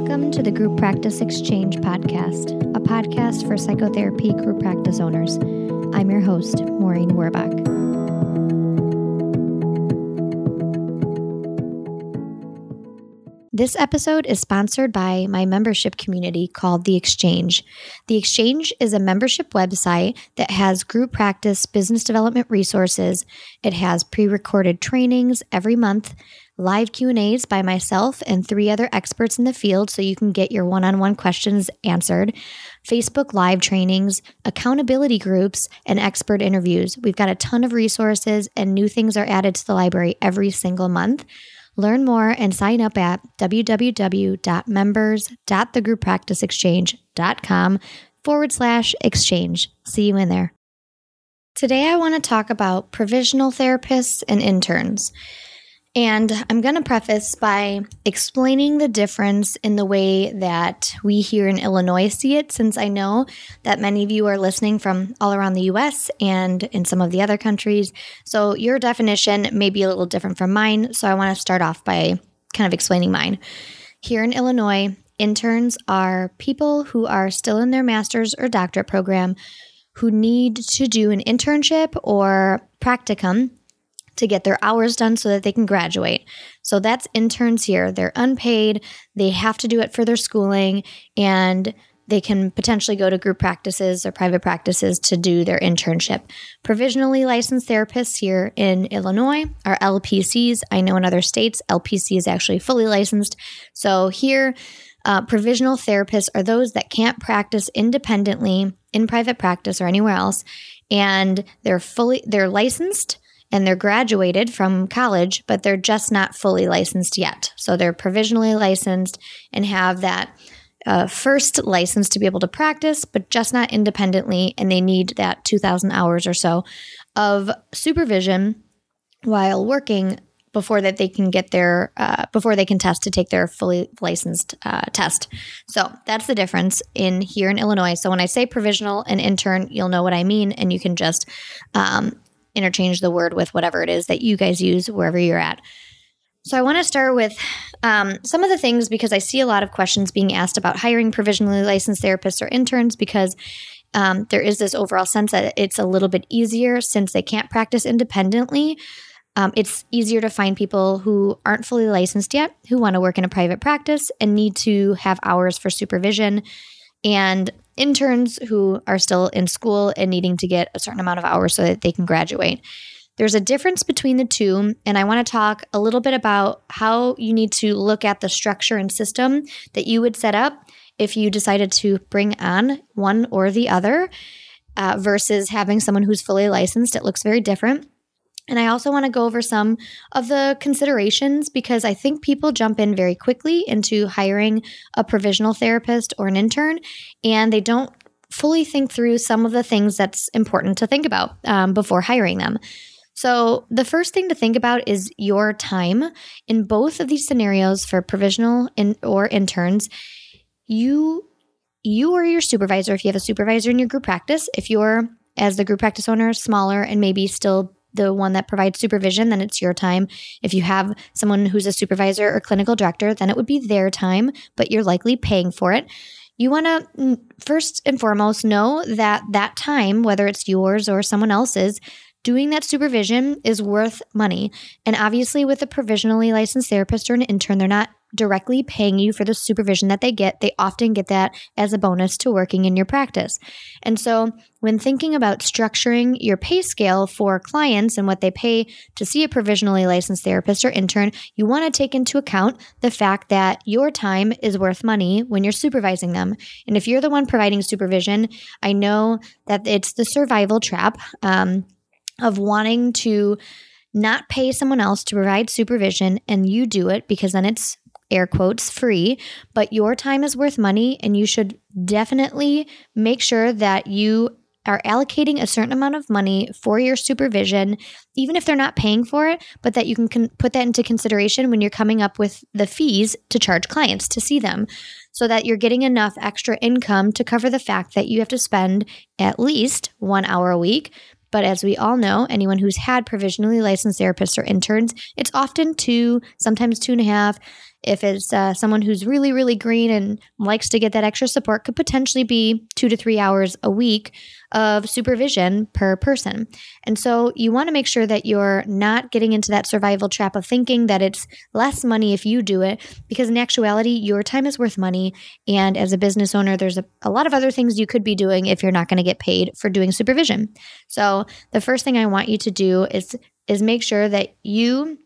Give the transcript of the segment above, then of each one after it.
Welcome to the Group Practice Exchange podcast, a podcast for psychotherapy group practice owners. I'm your host, Maureen Werbach. This episode is sponsored by my membership community called The Exchange. The Exchange is a membership website that has group practice business development resources. It has pre-recorded trainings every month, live Q&As by myself and three other experts in the field so you can get your one-on-one questions answered, Facebook live trainings, accountability groups, and expert interviews. We've got a ton of resources and new things are added to the library every single month. Learn more and sign up at members.thegrouppracticeexchange.com/exchange. See you in there. Today I want to talk about provisional therapists and interns. And I'm going to preface by explaining the difference in the way that we here in Illinois see it, since I know that many of you are listening from all around the U.S. and in some of the other countries. So your definition may be a little different from mine. So I want to start off by kind of explaining mine. Here in Illinois, interns are people who are still in their master's or doctorate program who need to do an internship or practicum to get their hours done so that they can graduate. So that's interns here. They're unpaid. They have to do it for their schooling, and they can potentially go to group practices or private practices to do their internship. Provisionally licensed therapists here in Illinois are LPCs. I know in other states, LPC is actually fully licensed. So here, provisional therapists are those that can't practice independently in private practice or anywhere else, and they're licensed, and they're graduated from college, but they're just not fully licensed yet. So they're provisionally licensed and have that first license to be able to practice, but just not independently, and they need that 2,000 hours or so of supervision while working before that they can get their before they can test to take their fully licensed test. So that's the difference in here in Illinois. So when I say provisional and intern, you'll know what I mean, and you can just interchange the word with whatever it is that you guys use wherever you're at. So I want to start with some of the things, because I see a lot of questions being asked about hiring provisionally licensed therapists or interns, because there is this overall sense that it's a little bit easier since they can't practice independently. It's easier to find people who aren't fully licensed yet, who want to work in a private practice and need to have hours for supervision, and interns who are still in school and needing to get a certain amount of hours so that they can graduate. There's a difference between the two, and I want to talk a little bit about how you need to look at the structure and system that you would set up if you decided to bring on one or the other versus having someone who's fully licensed. It looks very different. And I also want to go over some of the considerations, because I think people jump in very quickly into hiring a provisional therapist or an intern, and they don't fully think through some of the things that's important to think about before hiring them. So the first thing to think about is your time. In both of these scenarios for provisional or interns, you or your supervisor, if you have a supervisor in your group practice, if you're, as the group practice owner, smaller and maybe still the one that provides supervision, then it's your time. If you have someone who's a supervisor or clinical director, then it would be their time, but you're likely paying for it. You want to first and foremost know that that time, whether it's yours or someone else's, doing that supervision is worth money. And obviously with a provisionally licensed therapist or an intern, they're not directly paying you for the supervision that they get. They often get that as a bonus to working in your practice. And so when thinking about structuring your pay scale for clients and what they pay to see a provisionally licensed therapist or intern, you want to take into account the fact that your time is worth money when you're supervising them. And if you're the one providing supervision, I know that it's the survival trap of wanting to not pay someone else to provide supervision, and you do it because then it's air quotes free, but your time is worth money, and you should definitely make sure that you are allocating a certain amount of money for your supervision, even if they're not paying for it, but that you can put that into consideration when you're coming up with the fees to charge clients to see them, so that you're getting enough extra income to cover the fact that you have to spend at least 1 hour a week. But as we all know, anyone who's had provisionally licensed therapists or interns, it's often 2, sometimes 2.5. if it's someone who's really, really green and likes to get that extra support, could potentially be 2 to 3 hours a week of supervision per person. And so you want to make sure that you're not getting into that survival trap of thinking that it's less money if you do it, because in actuality, your time is worth money. And as a business owner, there's a lot of other things you could be doing if you're not going to get paid for doing supervision. So the first thing I want you to do is make sure that you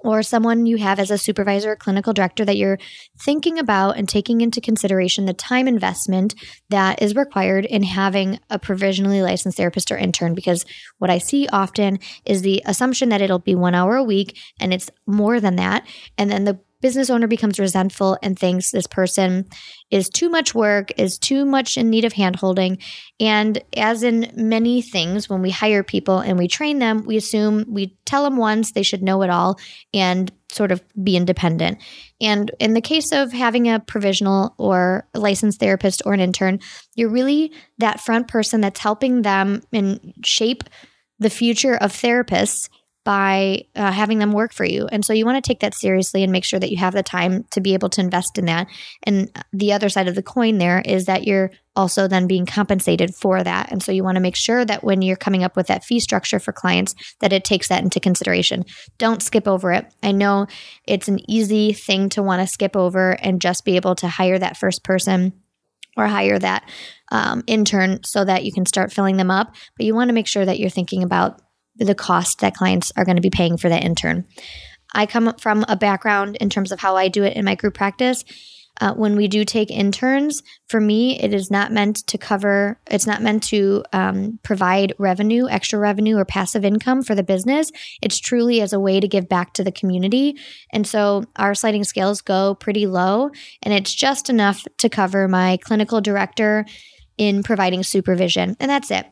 or someone you have as a supervisor or clinical director, that you're thinking about and taking into consideration the time investment that is required in having a provisionally licensed therapist or intern. Because what I see often is the assumption that it'll be 1 hour a week, and it's more than that. And then the business owner becomes resentful and thinks this person is too much work, is too much in need of handholding. And as in many things, when we hire people and we train them, we assume we tell them once, they should know it all and sort of be independent. And in the case of having a provisional or licensed therapist or an intern, you're really that front person that's helping them and shape the future of therapists by having them work for you. And so you want to take that seriously and make sure that you have the time to be able to invest in that. And the other side of the coin there is that you're also then being compensated for that. And so you want to make sure that when you're coming up with that fee structure for clients, that it takes that into consideration. Don't skip over it. I know it's an easy thing to want to skip over and just be able to hire that first person or hire that intern so that you can start filling them up. But you want to make sure that you're thinking about the cost that clients are going to be paying for that intern. I come from a background in terms of how I do it in my group practice. When we do take interns, for me, it is not meant to cover, it's not meant to provide revenue, extra revenue or passive income for the business. It's truly as a way to give back to the community. And so our sliding scales go pretty low, and it's just enough to cover my clinical director in providing supervision. And that's it.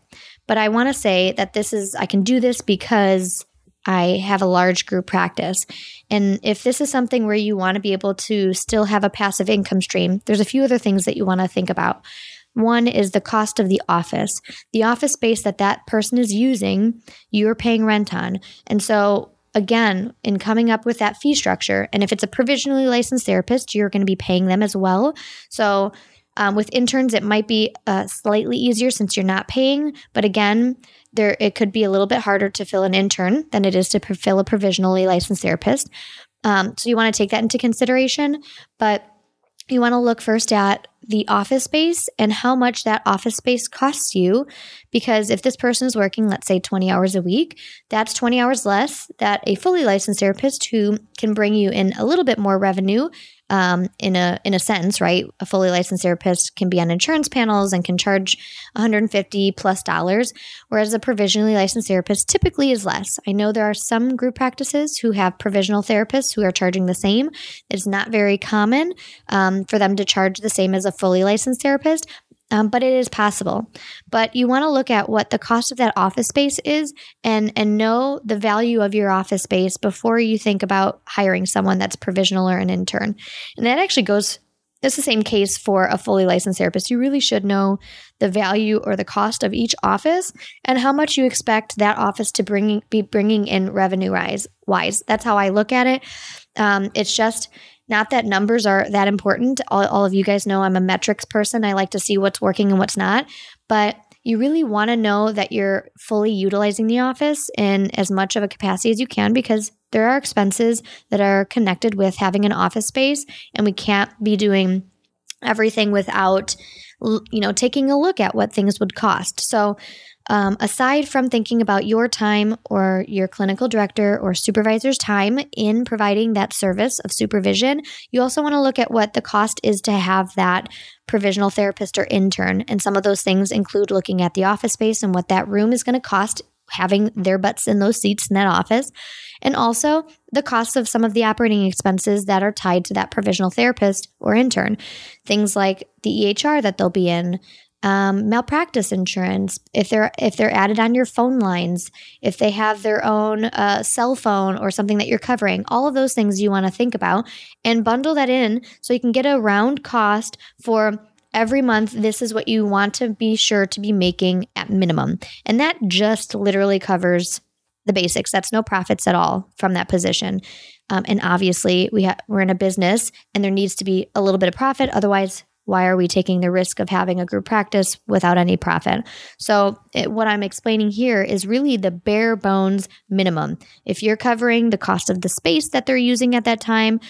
But I want to say that I can do this because I have a large group practice. And if this is something where you want to be able to still have a passive income stream, there's a few other things that you want to think about. One is the cost of the office. The office space that person is using, you're paying rent on. And so again, in coming up with that fee structure, and if it's a provisionally licensed therapist, you're going to be paying them as well. So with interns, it might be slightly easier since you're not paying. But again, it could be a little bit harder to fill an intern than it is to fill a provisionally licensed therapist. So you want to take that into consideration. But you want to look first at the office space and how much that office space costs you. Because if this person is working, let's say 20 hours a week, that's 20 hours less that a fully licensed therapist who can bring you in a little bit more revenue. In a sense, right? A fully licensed therapist can be on insurance panels and can charge $150+, whereas a provisionally licensed therapist typically is less. I know there are some group practices who have provisional therapists who are charging the same. It's not very common for them to charge the same as a fully licensed therapist, but it is possible. But you want to look at what the cost of that office space is and know the value of your office space before you think about hiring someone that's provisional or an intern. And that actually it's the same case for a fully licensed therapist. You really should know the value or the cost of each office and how much you expect that office to be bringing in revenue-wise. That's how I look at it. It's just... not that numbers are that important. All of you guys know I'm a metrics person. I like to see what's working and what's not. But you really want to know that you're fully utilizing the office in as much of a capacity as you can, because there are expenses that are connected with having an office space, and we can't be doing everything without, taking a look at what things would cost. So aside from thinking about your time or your clinical director or supervisor's time in providing that service of supervision, you also want to look at what the cost is to have that provisional therapist or intern. And some of those things include looking at the office space and what that room is going to cost, having their butts in those seats in that office, and also the cost of some of the operating expenses that are tied to that provisional therapist or intern. Things like the EHR that they'll be in, malpractice insurance, if they're added on your phone lines, if they have their own cell phone or something that you're covering, all of those things you want to think about and bundle that in so you can get a round cost for every month. This is what you want to be sure to be making at minimum. And that just literally covers the basics. That's no profits at all from that position. And obviously we're in a business and there needs to be a little bit of profit. Otherwise, why are we taking the risk of having a group practice without any profit? So what I'm explaining here is really the bare bones minimum. If you're covering the cost of the space that they're using at that time,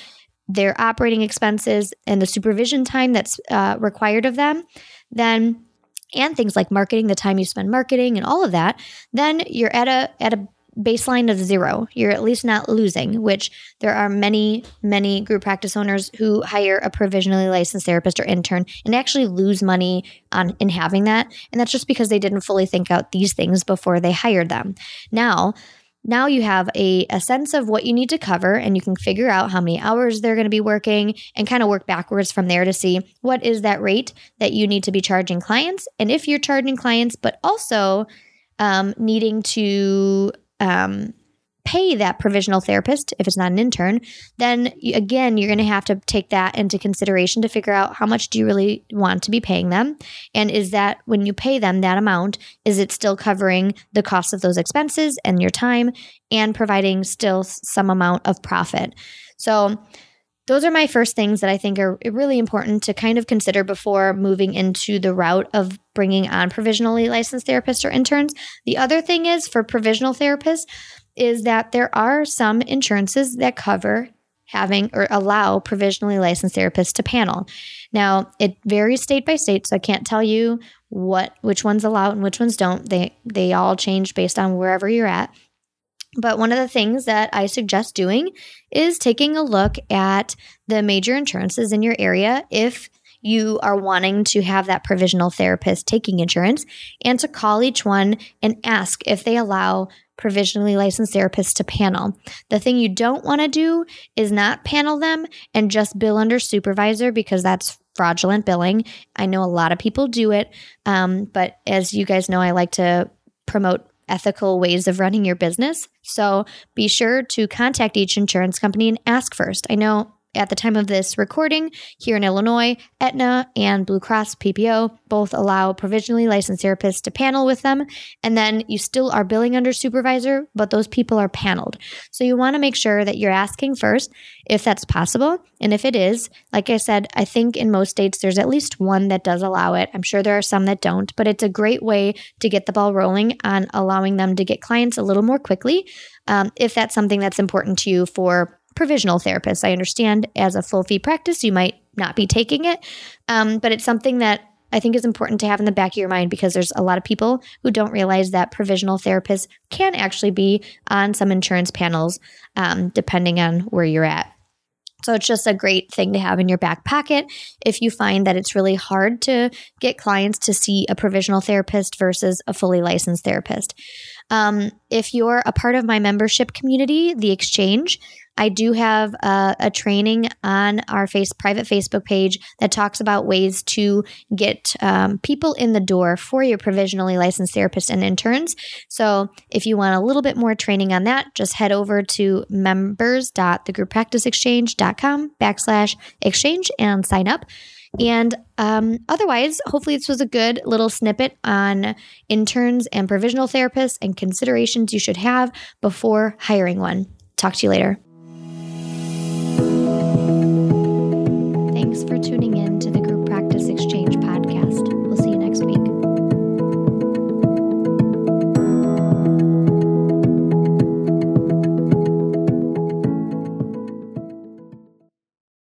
their operating expenses and the supervision time that's required of them, then and things like marketing, the time you spend marketing and all of that, then you're at a baseline of zero. You're at least not losing, which there are many, many group practice owners who hire a provisionally licensed therapist or intern and actually lose money in having that. And that's just because they didn't fully think out these things before they hired them. Now you have a sense of what you need to cover, and you can figure out how many hours they're going to be working and kind of work backwards from there to see what is that rate that you need to be charging clients. And if you're charging clients, but also needing to pay that provisional therapist, if it's not an intern, then again, you're going to have to take that into consideration to figure out how much do you really want to be paying them. And is that when you pay them that amount, is it still covering the cost of those expenses and your time and providing still some amount of profit? So those are my first things that I think are really important to kind of consider before moving into the route of bringing on provisionally licensed therapists or interns. The other thing is for provisional therapists, is that there are some insurances that cover having or allow provisionally licensed therapists to panel. Now, it varies state by state, so I can't tell you which ones allow and which ones don't. They all change based on wherever you're at. But one of the things that I suggest doing is taking a look at the major insurances in your area if you are wanting to have that provisional therapist taking insurance, and to call each one and ask if they allow provisionally licensed therapists to panel. The thing you don't want to do is not panel them and just bill under supervisor, because that's fraudulent billing. I know a lot of people do it, but as you guys know, I like to promote ethical ways of running your business. So be sure to contact each insurance company and ask first. I know at the time of this recording here in Illinois, Aetna and Blue Cross PPO both allow provisionally licensed therapists to panel with them. And then you still are billing under supervisor, but those people are paneled. So you want to make sure that you're asking first if that's possible. And if it is, like I said, I think in most states, there's at least one that does allow it. I'm sure there are some that don't, but it's a great way to get the ball rolling on allowing them to get clients a little more quickly. If that's something that's important to you for provisional therapists. I understand as a full fee practice, you might not be taking it, but it's something that I think is important to have in the back of your mind, because there's a lot of people who don't realize that provisional therapists can actually be on some insurance panels, depending on where you're at. So it's just a great thing to have in your back pocket if you find that it's really hard to get clients to see a provisional therapist versus a fully licensed therapist. If you're a part of my membership community, the Exchange, I do have a training on our private Facebook page that talks about ways to get people in the door for your provisionally licensed therapists and interns. So if you want a little bit more training on that, just head over to members.thegrouppracticeexchange.com/exchange and sign up. And otherwise, hopefully this was a good little snippet on interns and provisional therapists and considerations you should have before hiring one. Talk to you later.